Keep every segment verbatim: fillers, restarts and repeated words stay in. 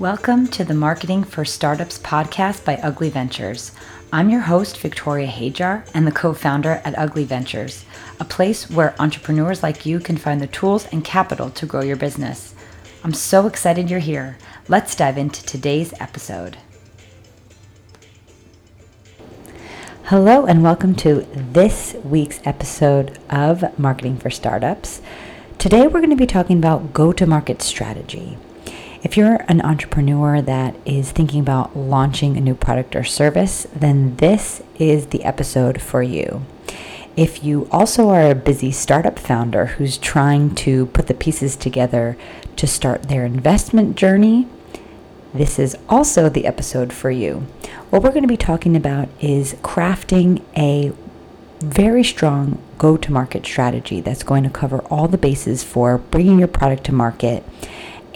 Welcome to the Marketing for Startups podcast by Ugly Ventures. I'm your host, Victoria Hajar, and the co-founder at Ugly Ventures, a place where entrepreneurs like you can find the tools and capital to grow your business. I'm so excited you're here. Let's dive into today's episode. Hello, and welcome to this week's episode of Marketing for Startups. Today, we're going to be talking about go-to-market strategy. If you're an entrepreneur that is thinking about launching a new product or service, then this is the episode for you. If you also are a busy startup founder who's trying to put the pieces together to start their investment journey, this is also the episode for you. What we're going to be talking about is crafting a very strong go-to-market strategy that's going to cover all the bases for bringing your product to market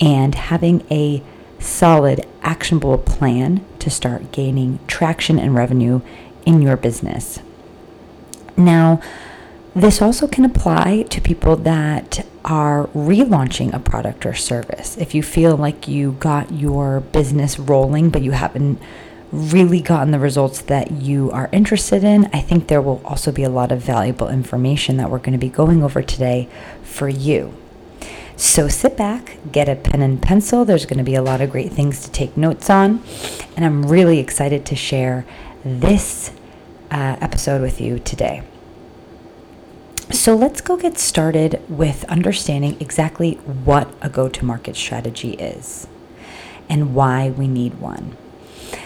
and having a solid, actionable plan to start gaining traction and revenue in your business. Now, this also can apply to people that are relaunching a product or service. If you feel like you got your business rolling, but you haven't really gotten the results that you are interested in, I think there will also be a lot of valuable information that we're going to be going over today for you. So sit back, get a pen and pencil. There's going to be a lot of great things to take notes on. And I'm really excited to share this uh, episode with you today. So let's go get started with understanding exactly what a go-to-market strategy is and why we need one.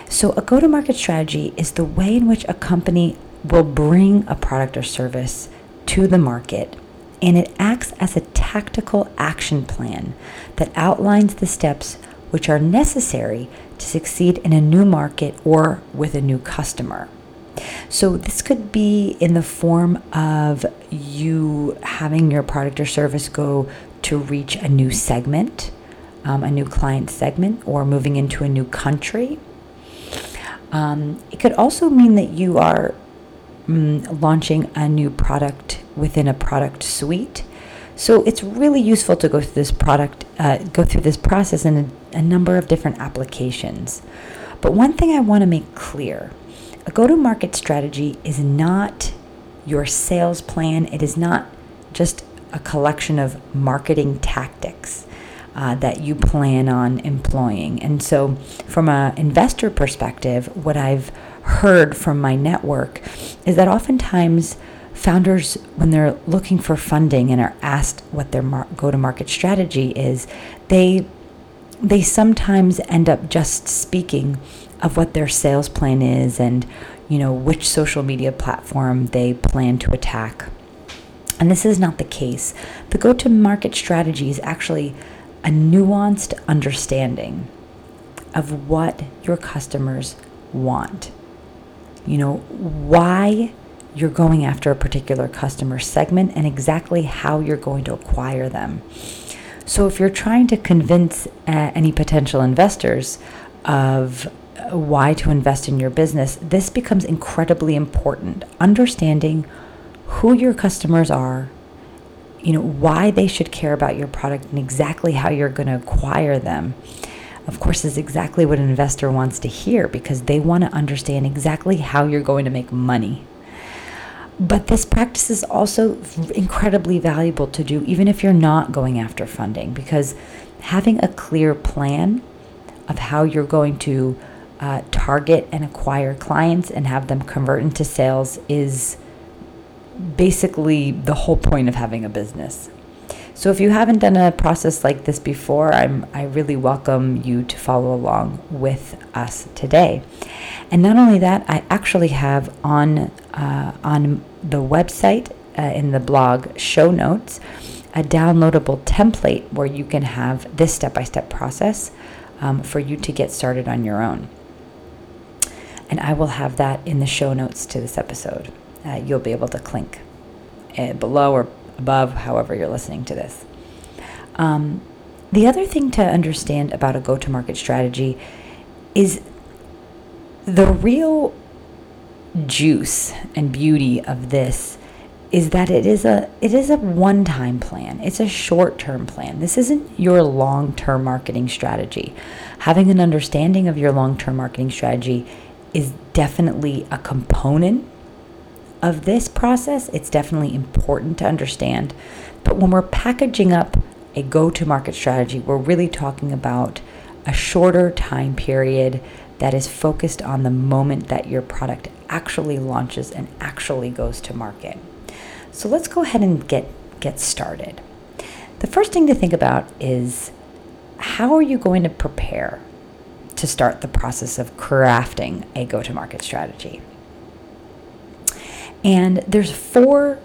So a go-to-market strategy is the way in which a company will bring a product or service to the market, and it acts as a tactical action plan that outlines the steps which are necessary to succeed in a new market or with a new customer. So this could be in the form of you having your product or service go to reach a new segment, um, a new client segment, or moving into a new country. Um, it could also mean that you are mm, launching a new product within a product suite. So it's really useful to go through this product, uh, go through this process in a, a number of different applications. But one thing I want to make clear, a go-to-market strategy is not your sales plan. It is not just a collection of marketing tactics uh, that you plan on employing. And so from an investor perspective, what I've heard from my network is that oftentimes founders, when they're looking for funding and are asked what their mar- go-to-market strategy is, they they sometimes end up just speaking of what their sales plan is and, you know, which social media platform they plan to attack. And this is not the case. The go-to-market strategy is actually a nuanced understanding of what your customers want. You know, why you're going after a particular customer segment and exactly how you're going to acquire them. So if you're trying to convince uh, any potential investors of why to invest in your business, this becomes incredibly important. Understanding who your customers are, you know, why they should care about your product, and exactly how you're going to acquire them, of course, is exactly what an investor wants to hear, because they want to understand exactly how you're going to make money. But this practice is also incredibly valuable to do, even if you're not going after funding, because having a clear plan of how you're going to uh, target and acquire clients and have them convert into sales is basically the whole point of having a business. So if you haven't done a process like this before, I'm, I really welcome you to follow along with us today. And not only that, I actually have on uh, on the website, uh, in the blog show notes, a downloadable template where you can have this step-by-step process um, for you to get started on your own. And I will have that in the show notes to this episode. Uh, you'll be able to click uh, below or above, however you're listening to this. Um, the other thing to understand about a go-to-market strategy is the real juice and beauty of this is that it is a it is a one-time plan. It's a short-term plan. This isn't your long-term marketing strategy. Having an understanding of your long-term marketing strategy is definitely a component of this process. It's definitely important to understand. But when we're packaging up a go-to-market strategy, we're really talking about a shorter time period that is focused on the moment that your product actually launches and actually goes to market. So let's go ahead and get, get started. The first thing to think about is, how are you going to prepare to start the process of crafting a go-to-market strategy? And there's four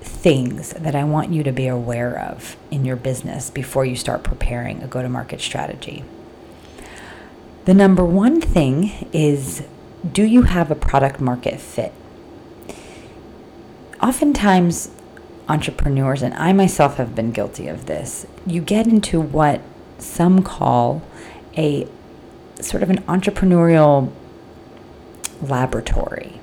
things that I want you to be aware of in your business before you start preparing a go-to-market strategy. The number one thing is, do you have a product market fit? Oftentimes, entrepreneurs, and I myself have been guilty of this, you get into what some call a sort of an entrepreneurial laboratory.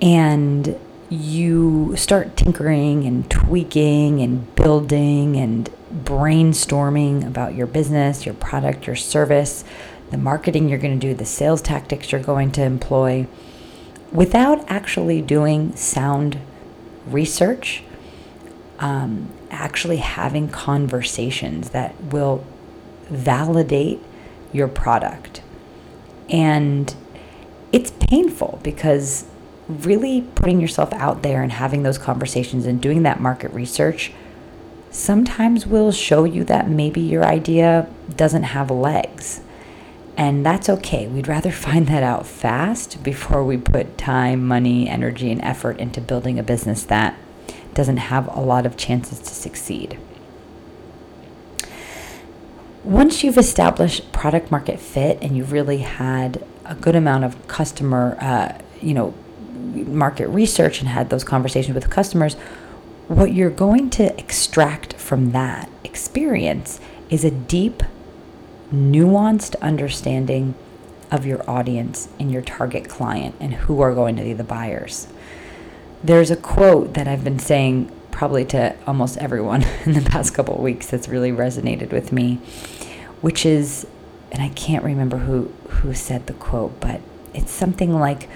And you start tinkering and tweaking and building and brainstorming about your business, your product, your service, the marketing you're going to do, the sales tactics you're going to employ, without actually doing sound research, um, actually having conversations that will validate your product. And it's painful, because really putting yourself out there and having those conversations and doing that market research sometimes will show you that maybe your idea doesn't have legs. And that's okay. We'd rather find that out fast before we put time, money, energy, and effort into building a business that doesn't have a lot of chances to succeed. Once you've established product market fit and you've really had a good amount of customer, uh, you know, market research and had those conversations with customers, what you're going to extract from that experience is a deep, nuanced understanding of your audience and your target client and who are going to be the buyers. There's a quote that I've been saying probably to almost everyone in the past couple of weeks that's really resonated with me, which is, and I can't remember who, who said the quote, but it's something like,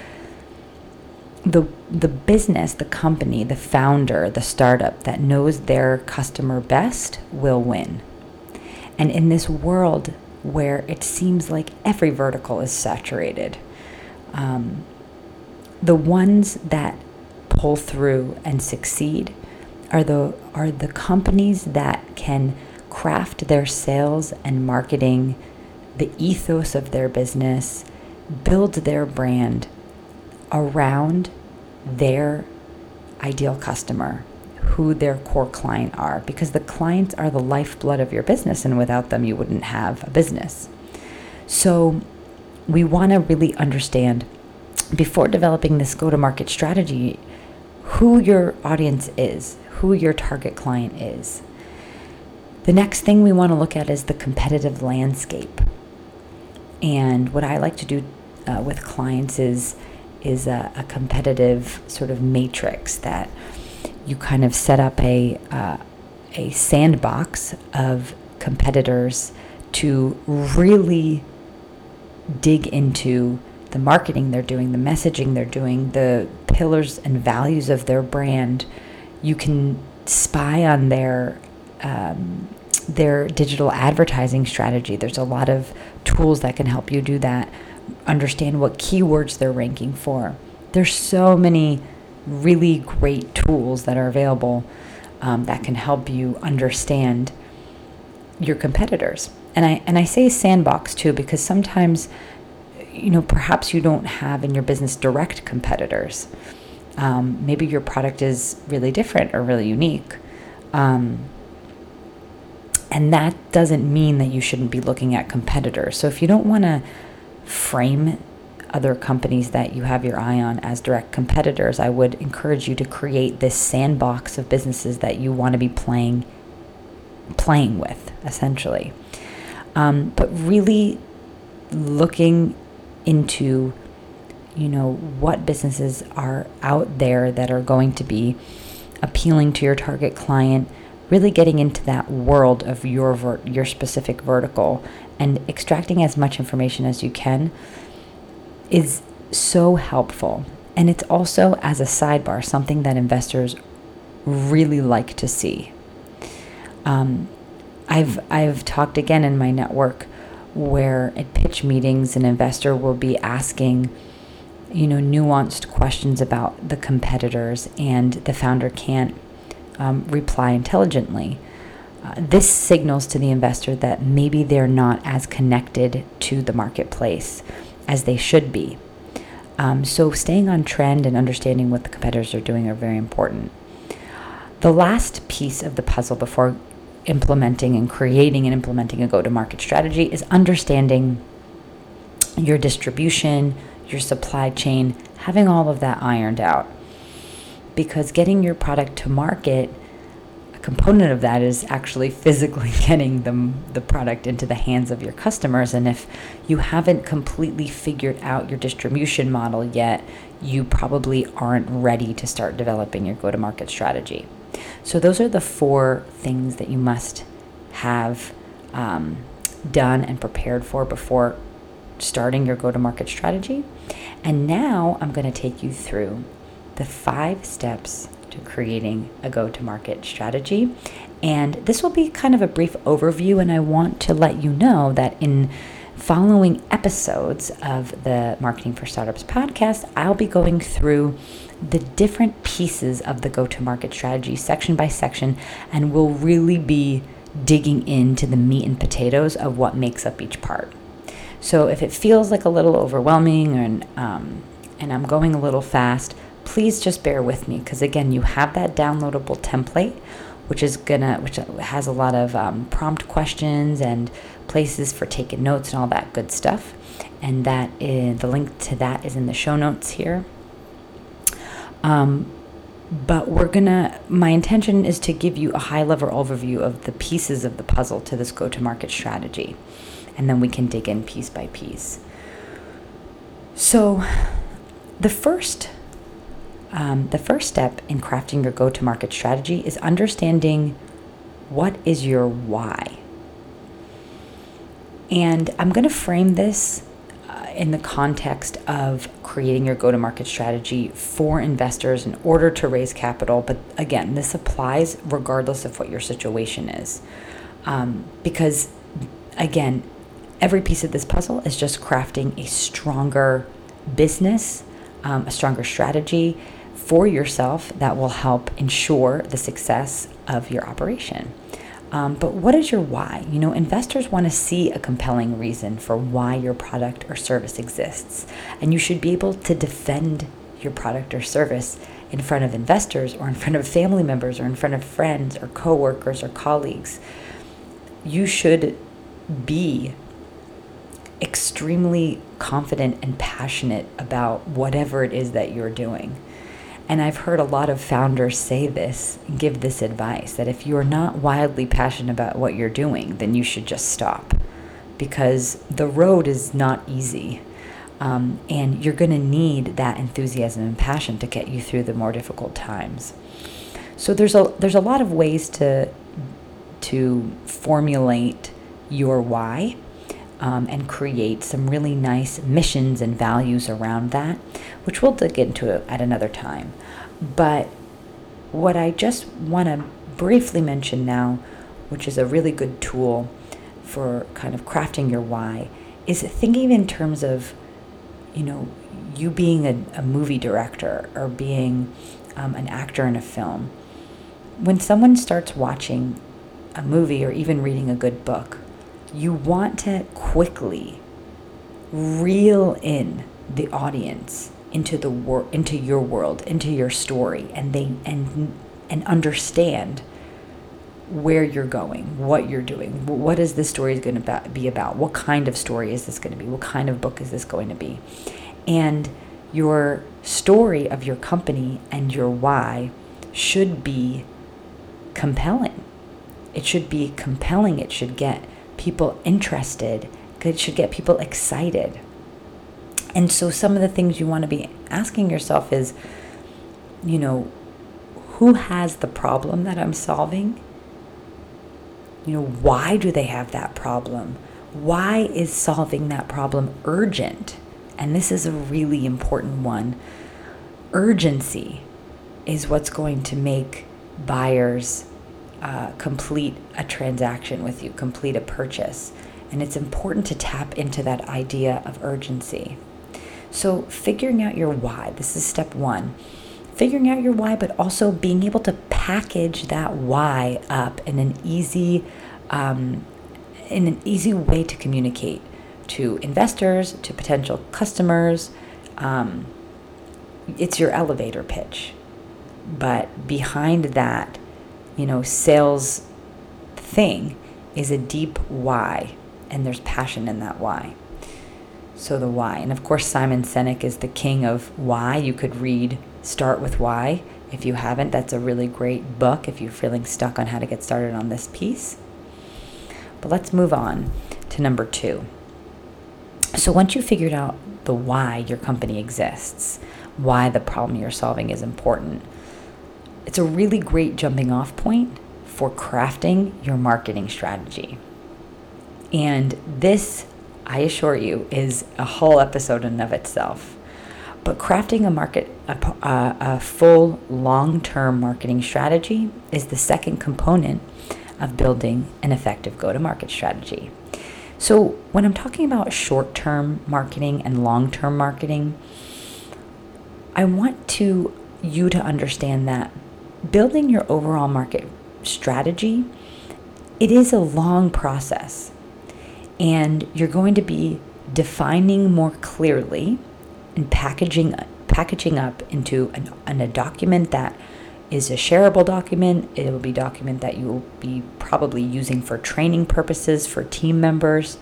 the the business, the company, the founder, the startup that knows their customer best will win. And in this world where it seems like every vertical is saturated, um, the ones that pull through and succeed are the are the companies that can craft their sales and marketing, the ethos of their business, build their brand around their ideal customer, who their core client are, because the clients are the lifeblood of your business, and without them you wouldn't have a business. So we want to really understand, before developing this go-to-market strategy, who your audience is, who your target client is. The next thing we want to look at is the competitive landscape. And what I like to do uh, with clients is is a, a competitive sort of matrix that you kind of set up a uh, a sandbox of competitors to really dig into the marketing they're doing, the messaging they're doing, the pillars and values of their brand. You can spy on their um, their digital advertising strategy. There's a lot of tools that can help you do that. Understand what keywords they're ranking for. There's so many really great tools that are available um, that can help you understand your competitors. And I and I say sandbox too, because sometimes, you know, perhaps you don't have in your business direct competitors. Um, maybe your product is really different or really unique. Um, and that doesn't mean that you shouldn't be looking at competitors. So if you don't want to frame other companies that you have your eye on as direct competitors, I would encourage you to create this sandbox of businesses that you want to be playing playing with, essentially. Um, but really looking into you know, what businesses are out there that are going to be appealing to your target client, really getting into that world of your ver- your specific vertical and extracting as much information as you can is so helpful. And it's also, as a sidebar, something that investors really like to see. Um, I've I've talked again in my network where at pitch meetings an investor will be asking, you know, nuanced questions about the competitors, and the founder can't um, reply intelligently. Uh, this signals to the investor that maybe they're not as connected to the marketplace as they should be. Um, so staying on trend and understanding what the competitors are doing are very important. The last piece of the puzzle before implementing and creating and implementing a go-to-market strategy is understanding your distribution, your supply chain, having all of that ironed out. Because getting your product to market, a component of that is actually physically getting the, the product into the hands of your customers. And if you haven't completely figured out your distribution model yet, you probably aren't ready to start developing your go-to-market strategy. So those are the four things that you must have um, done and prepared for before starting your go-to-market strategy. And now I'm going to take you through the five steps to creating a go-to-market strategy. And this will be kind of a brief overview, and I want to let you know that in following episodes of the Marketing for Startups podcast, I'll be going through the different pieces of the go-to-market strategy section by section, and we'll really be digging into the meat and potatoes of what makes up each part. So if it feels like a little overwhelming and um, and I'm going a little fast, please just bear with me, because again, you have that downloadable template, which is gonna which has a lot of um, prompt questions and places for taking notes and all that good stuff. And that is, the link to that is in the show notes here. Um, but we're gonna, my intention is to give you a high level overview of the pieces of the puzzle to this go-to-market strategy. And then we can dig in piece by piece. So the first um, the first step in crafting your go-to-market strategy is understanding what is your why. And I'm going to frame this uh, in the context of creating your go-to-market strategy for investors in order to raise capital. But again, this applies regardless of what your situation is. Um, because again, every piece of this puzzle is just crafting a stronger business, um, a stronger strategy for yourself that will help ensure the success of your operation. Um, but what is your why? You know, investors want to see a compelling reason for why your product or service exists. And you should be able to defend your product or service in front of investors or in front of family members or in front of friends or coworkers or colleagues. You should be extremely confident and passionate about whatever it is that you're doing. And I've heard a lot of founders say this, give this advice, that if you're not wildly passionate about what you're doing, then you should just stop, because the road is not easy. Um, and you're going to need that enthusiasm and passion to get you through the more difficult times. So there's a there's a lot of ways to to formulate your why, um, and create some really nice missions and values around that, which we'll dig into at another time. But what I just want to briefly mention now, which is a really good tool for kind of crafting your why, is thinking in terms of, you know, you being a, a movie director or being um, an actor in a film. When someone starts watching a movie or even reading a good book, you want to quickly reel in the audience into the wor- into your world, into your story, and they and and understand where you're going, what you're doing, what is this story going to be about, what kind of story is this going to be, what kind of book is this going to be, and your story of your company and your why should be compelling. It should be compelling. It should get people interested. It should get people excited. And so some of the things you want to be asking yourself is, you know, who has the problem that I'm solving? You know, why do they have that problem? Why is solving that problem urgent? And this is a really important one. Urgency is what's going to make buyers uh, complete a transaction with you, complete a purchase. And it's important to tap into that idea of urgency. So figuring out your why, this is step one. Figuring out your why, but also being able to package that why up in an easy, um, in an easy way to communicate to investors, to potential customers. Um, it's your elevator pitch, but behind that, you know, sales thing is a deep why, and there's passion in that why. So the why, and of course Simon Sinek is the king of why. You could read Start with Why if you haven't. That's a really great book if you're feeling stuck on how to get started on this piece. But let's move on to number two. So once you've figured out the why your company exists, why the problem you're solving is important, it's a really great jumping off point for crafting your marketing strategy. And this, I assure you, is a whole episode in and of itself. But crafting a market, a, a, a full long-term marketing strategy is the second component of building an effective go-to-market strategy. So when I'm talking about short-term marketing and long-term marketing, I want to you to understand that building your overall market strategy, it is a long process. And you're going to be defining more clearly and packaging packaging up into an, an, a document that is a shareable document. It will be a document that you will be probably using for training purposes for team members.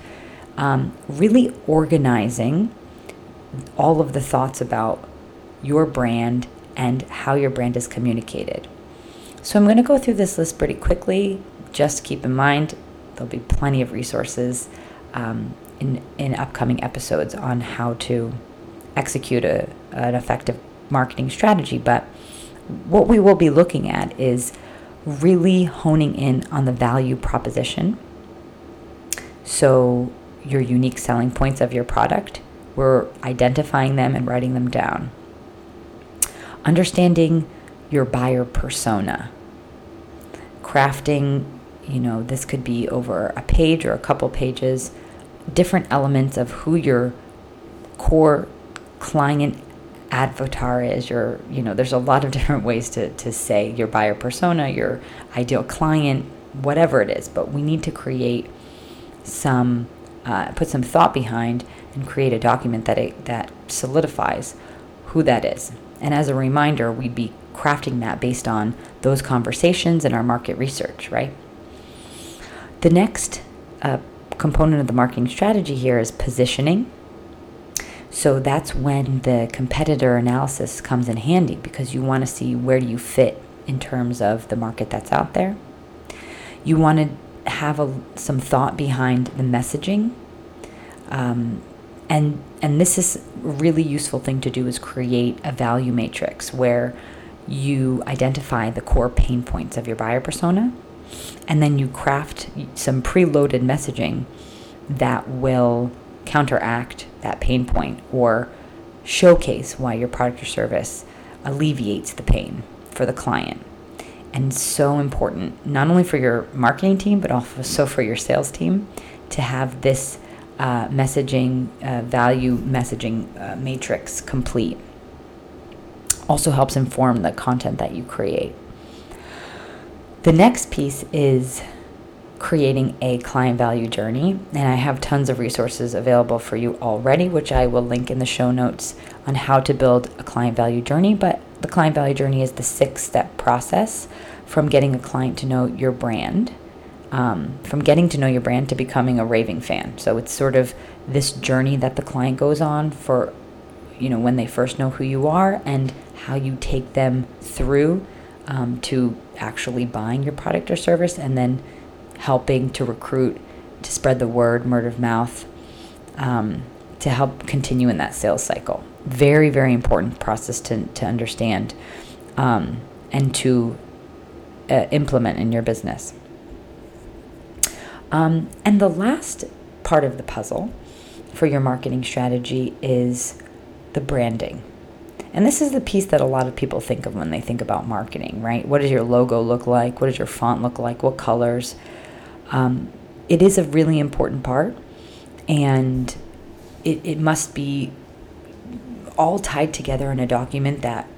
Um, really organizing all of the thoughts about your brand and how your brand is communicated. So I'm going to go through this list pretty quickly. Just keep in mind, there'll be plenty of resources um, in, in upcoming episodes on how to execute a, an effective marketing strategy. But what we will be looking at is really honing in on the value proposition. So your unique selling points of your product, we're identifying them and writing them down. Understanding your buyer persona, crafting, you know, this could be over a page or a couple pages, different elements of who your core client avatar is. Your, you know, there's a lot of different ways to, to say your buyer persona, your ideal client, whatever it is. But we need to create some, uh, put some thought behind and create a document that it, that solidifies who that is. And as a reminder, we'd be crafting that based on those conversations and our market research, right? The next uh, component of the marketing strategy here is positioning. So that's when the competitor analysis comes in handy, because you want to see where do you fit in terms of the market that's out there. You want to have a, some thought behind the messaging. Um, and and this is a really useful thing to do, is create a value matrix where you identify the core pain points of your buyer persona, and then you craft some preloaded messaging that will counteract that pain point or showcase why your product or service alleviates the pain for the client. And so important, not only for your marketing team, but also for your sales team, to have this uh, messaging, uh, value messaging uh, matrix complete. Also helps inform the content that you create. The next piece is creating a client value journey, and I have tons of resources available for you already, which I will link in the show notes, on how to build a client value journey. But the client value journey is the six-step process from getting a client to know your brand, um, from getting to know your brand to becoming a raving fan. So it's sort of this journey that the client goes on for, you know, when they first know who you are, and how you take them through um, to actually buying your product or service, and then helping to recruit, to spread the word, word of mouth, um, to help continue in that sales cycle. Very, very important process to, to understand um, and to uh, implement in your business. Um, and the last part of the puzzle for your marketing strategy is the branding. And this is the piece that a lot of people think of when they think about marketing, right? What does your logo look like? What does your font look like? What colors? Um, it is a really important part, and it, it must be all tied together in a document that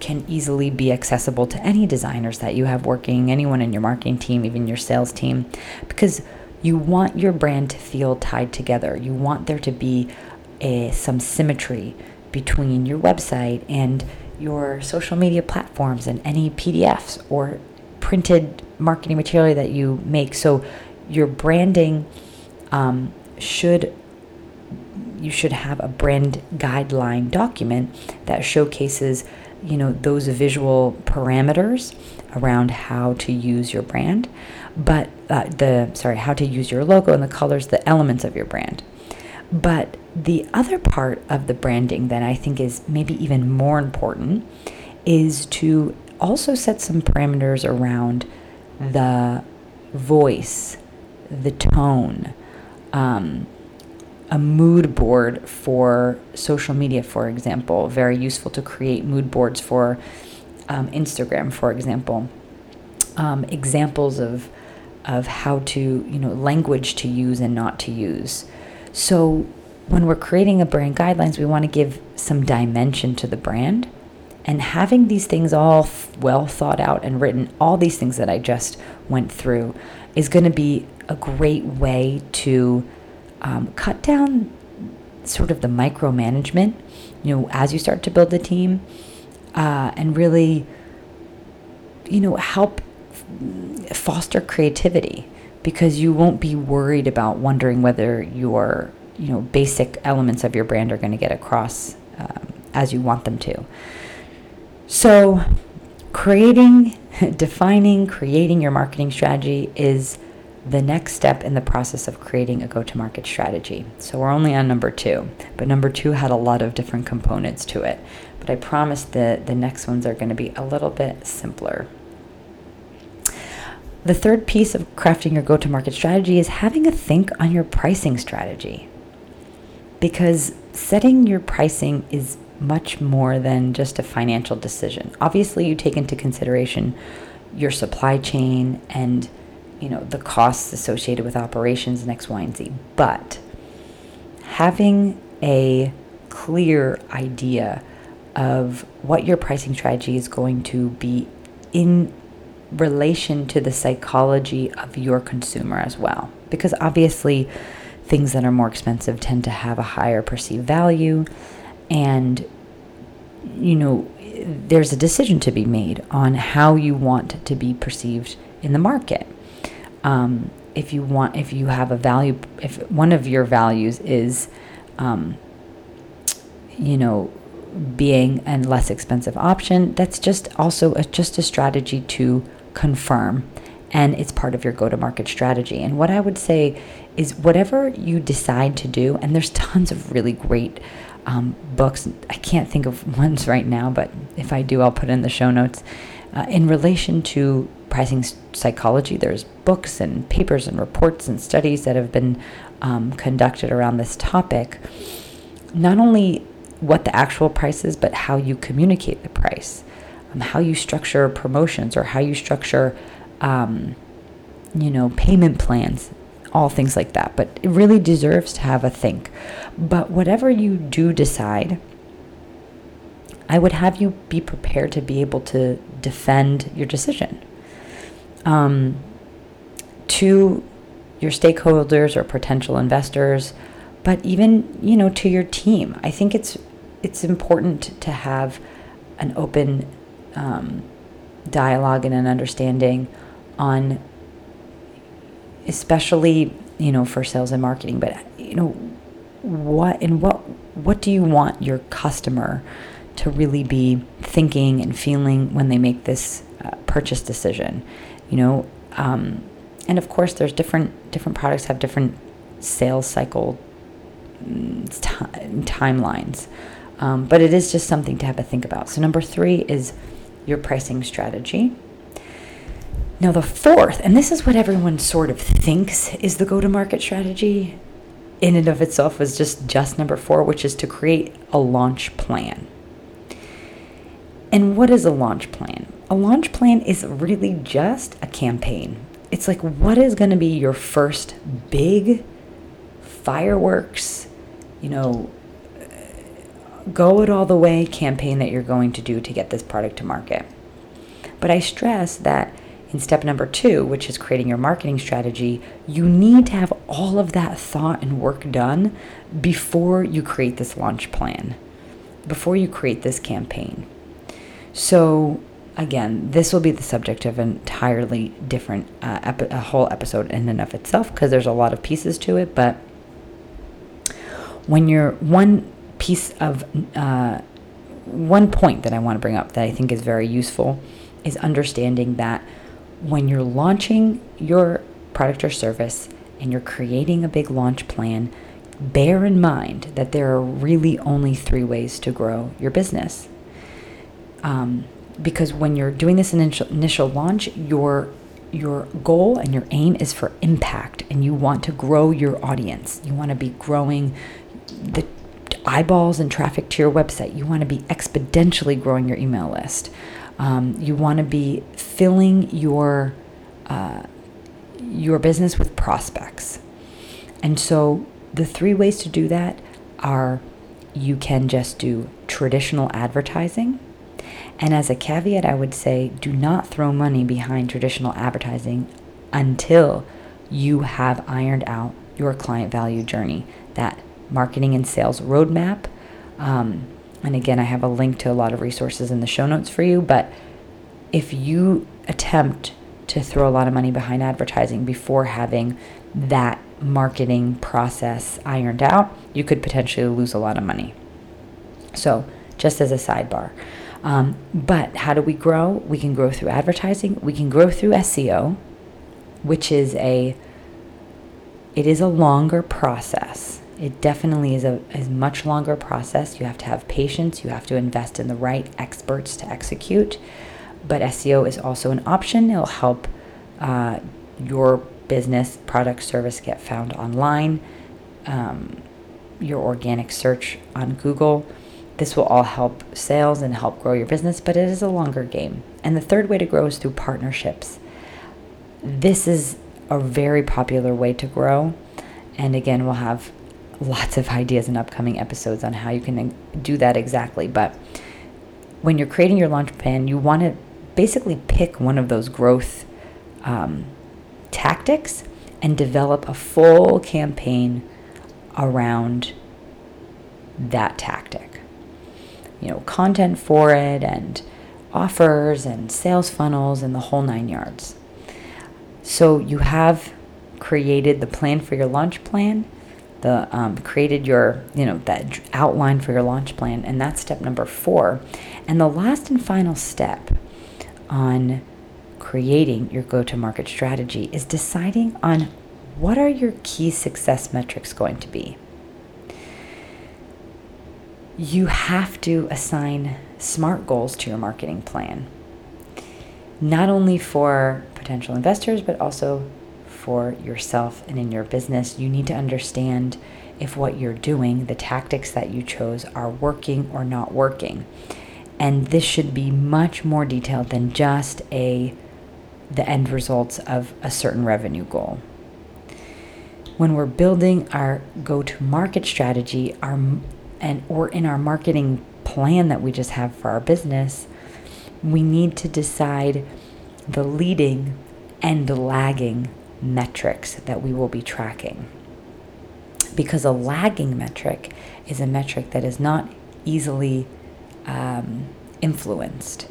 can easily be accessible to any designers that you have working, anyone in your marketing team, even your sales team, because you want your brand to feel tied together. You want there to be a, some symmetry between your website and your social media platforms and any P D Fs or printed marketing material that you make. So your branding um, should, you should have a brand guideline document that showcases, you know, those visual parameters around how to use your brand, but uh, the, sorry, how to use your logo and the colors, the elements of your brand. But the other part of the branding that I think is maybe even more important is to also set some parameters around the voice, the tone, um, a mood board for social media, for example. Very useful to create mood boards for um, Instagram, for example. Um, examples of of how to, you know, language to use and not to use. So when we're creating a brand guidelines, we want to give some dimension to the brand, and having these things all f- well thought out and written, all these things that I just went through, is going to be a great way to um, cut down sort of the micromanagement, you know, as you start to build the team, uh, and really, you know, help f- foster creativity, because you won't be worried about wondering whether your, you know, basic elements of your brand are going to get across um, as you want them to. So creating, defining, creating your marketing strategy is the next step in the process of creating a go-to-market strategy. So we're only on number two, but number two had a lot of different components to it. But I promise that the next ones are going to be a little bit simpler. The third piece of crafting your go-to-market strategy is having a think on your pricing strategy, because setting your pricing is much more than just a financial decision. Obviously, you take into consideration your supply chain and, you know, the costs associated with operations and X, Y, and Z, but having a clear idea of what your pricing strategy is going to be in relation to the psychology of your consumer as well, because obviously things that are more expensive tend to have a higher perceived value, and, you know, there's a decision to be made on how you want to be perceived in the market. Um, if you want, if you have a value, if one of your values is, um, you know, being a less expensive option, that's just also a, just a strategy to confirm, and it's part of your go-to-market strategy. And what I would say is, whatever you decide to do, and there's tons of really great um, books, I can't think of ones right now, but if I do, I'll put in the show notes, uh, in relation to pricing psychology. There's books and papers and reports and studies that have been um, conducted around this topic, not only what the actual price is, but how you communicate the price, um, how you structure promotions, or how you structure, um, you know, payment plans, all things like that. But it really deserves to have a think. But whatever you do decide, I would have you be prepared to be able to defend your decision um, to your stakeholders or potential investors, but even, you know, to your team. I think it's it's important to have an open um, dialogue and an understanding on, especially, you know, for sales and marketing, but, you know, what and what what do you want your customer to really be thinking and feeling when they make this uh, purchase decision, you know? Um, and of course, there's different different products have different sales cycle time, timelines. Um, but it is just something to have a think about. So number three is your pricing strategy. Now the fourth, and this is what everyone sort of thinks is the go-to-market strategy, in and of itself is just, just number four, which is to create a launch plan. And what is a launch plan? A launch plan is really just a campaign. It's like, what is going to be your first big fireworks, you know, go it all the way campaign that you're going to do to get this product to market. But I stress that in step number two, which is creating your marketing strategy, you need to have all of that thought and work done before you create this launch plan, before you create this campaign. So again, this will be the subject of an entirely different, uh, epi- a whole episode in and of itself, because there's a lot of pieces to it. But when you're one piece of, uh, one point that I want to bring up that I think is very useful is understanding that when you're launching your product or service and you're creating a big launch plan, bear in mind that there are really only three ways to grow your business. Um, Because when you're doing this initial, initial launch, your your goal and your aim is for impact, and you want to grow your audience. You want to be growing the eyeballs and traffic to your website. You want to be exponentially growing your email list. Um, you want to be filling your uh, your business with prospects. And so the three ways to do that are: you can just do traditional advertising. And as a caveat, I would say, do not throw money behind traditional advertising until you have ironed out your client value journey, that marketing and sales roadmap. Um, and again, I have a link to a lot of resources in the show notes for you. But if you attempt to throw a lot of money behind advertising before having that marketing process ironed out, you could potentially lose a lot of money. So just as a sidebar. Um, but how do we grow? We can grow through advertising. We can grow through S E O, which is a, it is a longer process. It definitely is a, is much longer process. You have to have patience. You have to invest in the right experts to execute. But S E O is also an option. It'll help uh, your business, product, service get found online, um, your organic search on Google. This will all help sales and help grow your business, but it is a longer game. And the third way to grow is through partnerships. This is a very popular way to grow. And again, we'll have lots of ideas in upcoming episodes on how you can do that exactly. But when you're creating your launch plan, you want to basically pick one of those growth um, tactics and develop a full campaign around that tactic. You know, content for it and offers and sales funnels and the whole nine yards. So you have created the plan for your launch plan, the um, created your, you know, that outline for your launch plan, and that's step number four. And the last and final step on creating your go-to-market strategy is deciding on what are your key success metrics going to be. You have to assign SMART goals to your marketing plan, not only for potential investors, but also for yourself and in your business. You need to understand if what you're doing, the tactics that you chose, are working or not working. And this should be much more detailed than just a the end results of a certain revenue goal. When we're building our go-to-market strategy, our and or in our marketing plan that we just have for our business, we need to decide the leading and lagging metrics that we will be tracking. Because a lagging metric is a metric that is not easily um, influenced.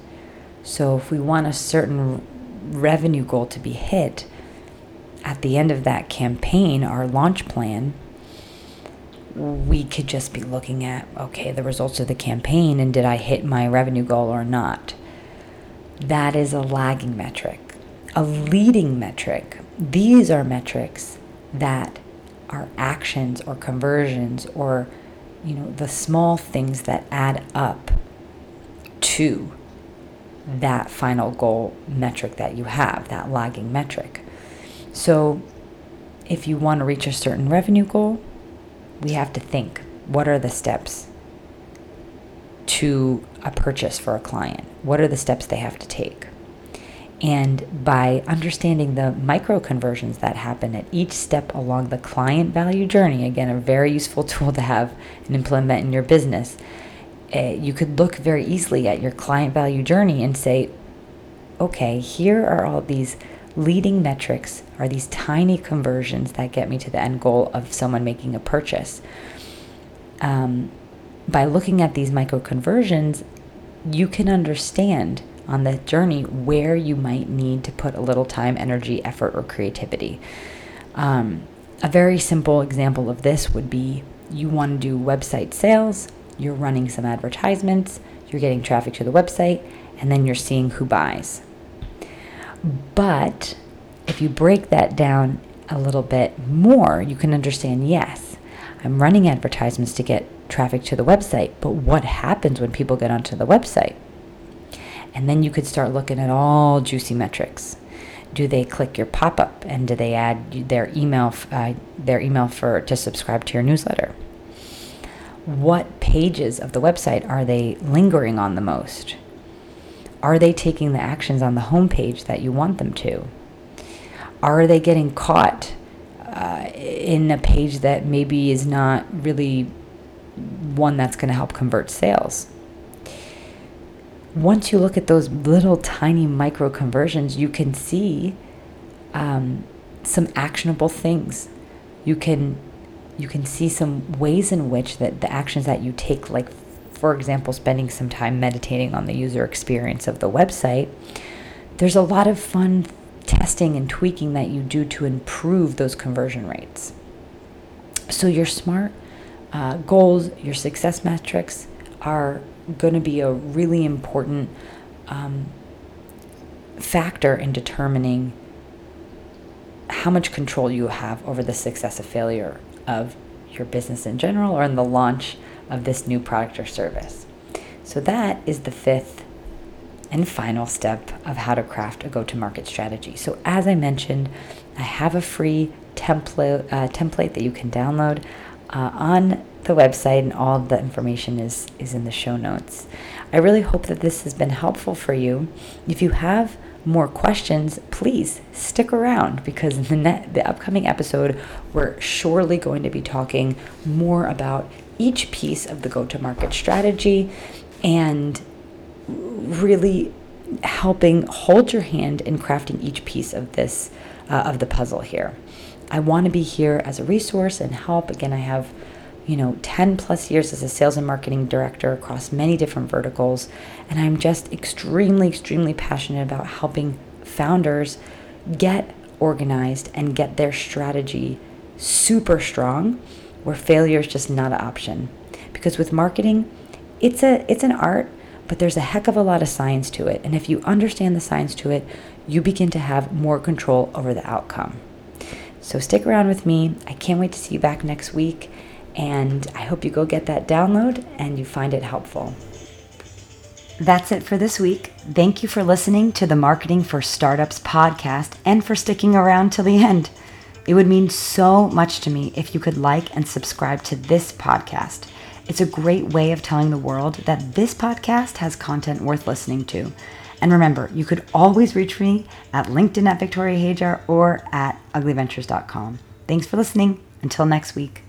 So if we want a certain revenue goal to be hit, at the end of that campaign, our launch plan, we could just be looking at, okay, the results of the campaign and did I hit my revenue goal or not? That is a lagging metric. A leading metric, these are metrics that our actions or conversions or, you know, the small things that add up to that final goal metric that you have, that lagging metric. So if you want to reach a certain revenue goal, we have to think, what are the steps to a purchase for a client? What are the steps they have to take? And by understanding the micro conversions that happen at each step along the client value journey, again, a very useful tool to have and implement in your business, uh, you could look very easily at your client value journey and say, okay, here are all these leading metrics, are these tiny conversions that get me to the end goal of someone making a purchase. Um, by looking at these micro conversions, you can understand on the journey where you might need to put a little time, energy, effort, or creativity. Um, a very simple example of this would be you want to do website sales, you're running some advertisements, you're getting traffic to the website, and then you're seeing who buys. But if you break that down a little bit more, you can understand, yes, I'm running advertisements to get traffic to the website, but what happens when people get onto the website? And then you could start looking at all juicy metrics. Do they click your pop-up, and do they add their email, uh, their email for to subscribe to your newsletter? What pages of the website are they lingering on the most? Are they taking the actions on the homepage that you want them to? Are they getting caught uh, in a page that maybe is not really one that's going to help convert sales? Once you look at those little tiny micro conversions, you can see um, some actionable things. You can you can see some ways in which that the actions that you take, like for example, spending some time meditating on the user experience of the website. There's a lot of fun testing and tweaking that you do to improve those conversion rates. So your SMART uh, goals, your success metrics are going to be a really important um, factor in determining how much control you have over the success or failure of your business in general, or in the launch of this new product or service. So that is the fifth and final step of how to craft a go-to-market strategy. So as I mentioned, I have a free template uh, template that you can download uh, on the website, and all of the information is is in the show notes. I really hope that this has been helpful for you. If you have more questions, please stick around, because in the net, the upcoming episode, we're surely going to be talking more about each piece of the go-to-market strategy and really helping hold your hand in crafting each piece of this uh, of the puzzle here. I want to be here as a resource and help. Again, I have you know, ten plus years as a sales and marketing director across many different verticals. And I'm just extremely, extremely passionate about helping founders get organized and get their strategy super strong, where failure is just not an option. Because with marketing, it's a it's an art, but there's a heck of a lot of science to it. And if you understand the science to it, you begin to have more control over the outcome. So stick around with me. I can't wait to see you back next week. And I hope you go get that download and you find it helpful. That's it for this week. Thank you for listening to the Marketing for Startups podcast and for sticking around till the end. It would mean so much to me if you could like and subscribe to this podcast. It's a great way of telling the world that this podcast has content worth listening to. And remember, you could always reach me at LinkedIn at Victoria Hajar or at ugly ventures dot com. Thanks for listening. Until next week.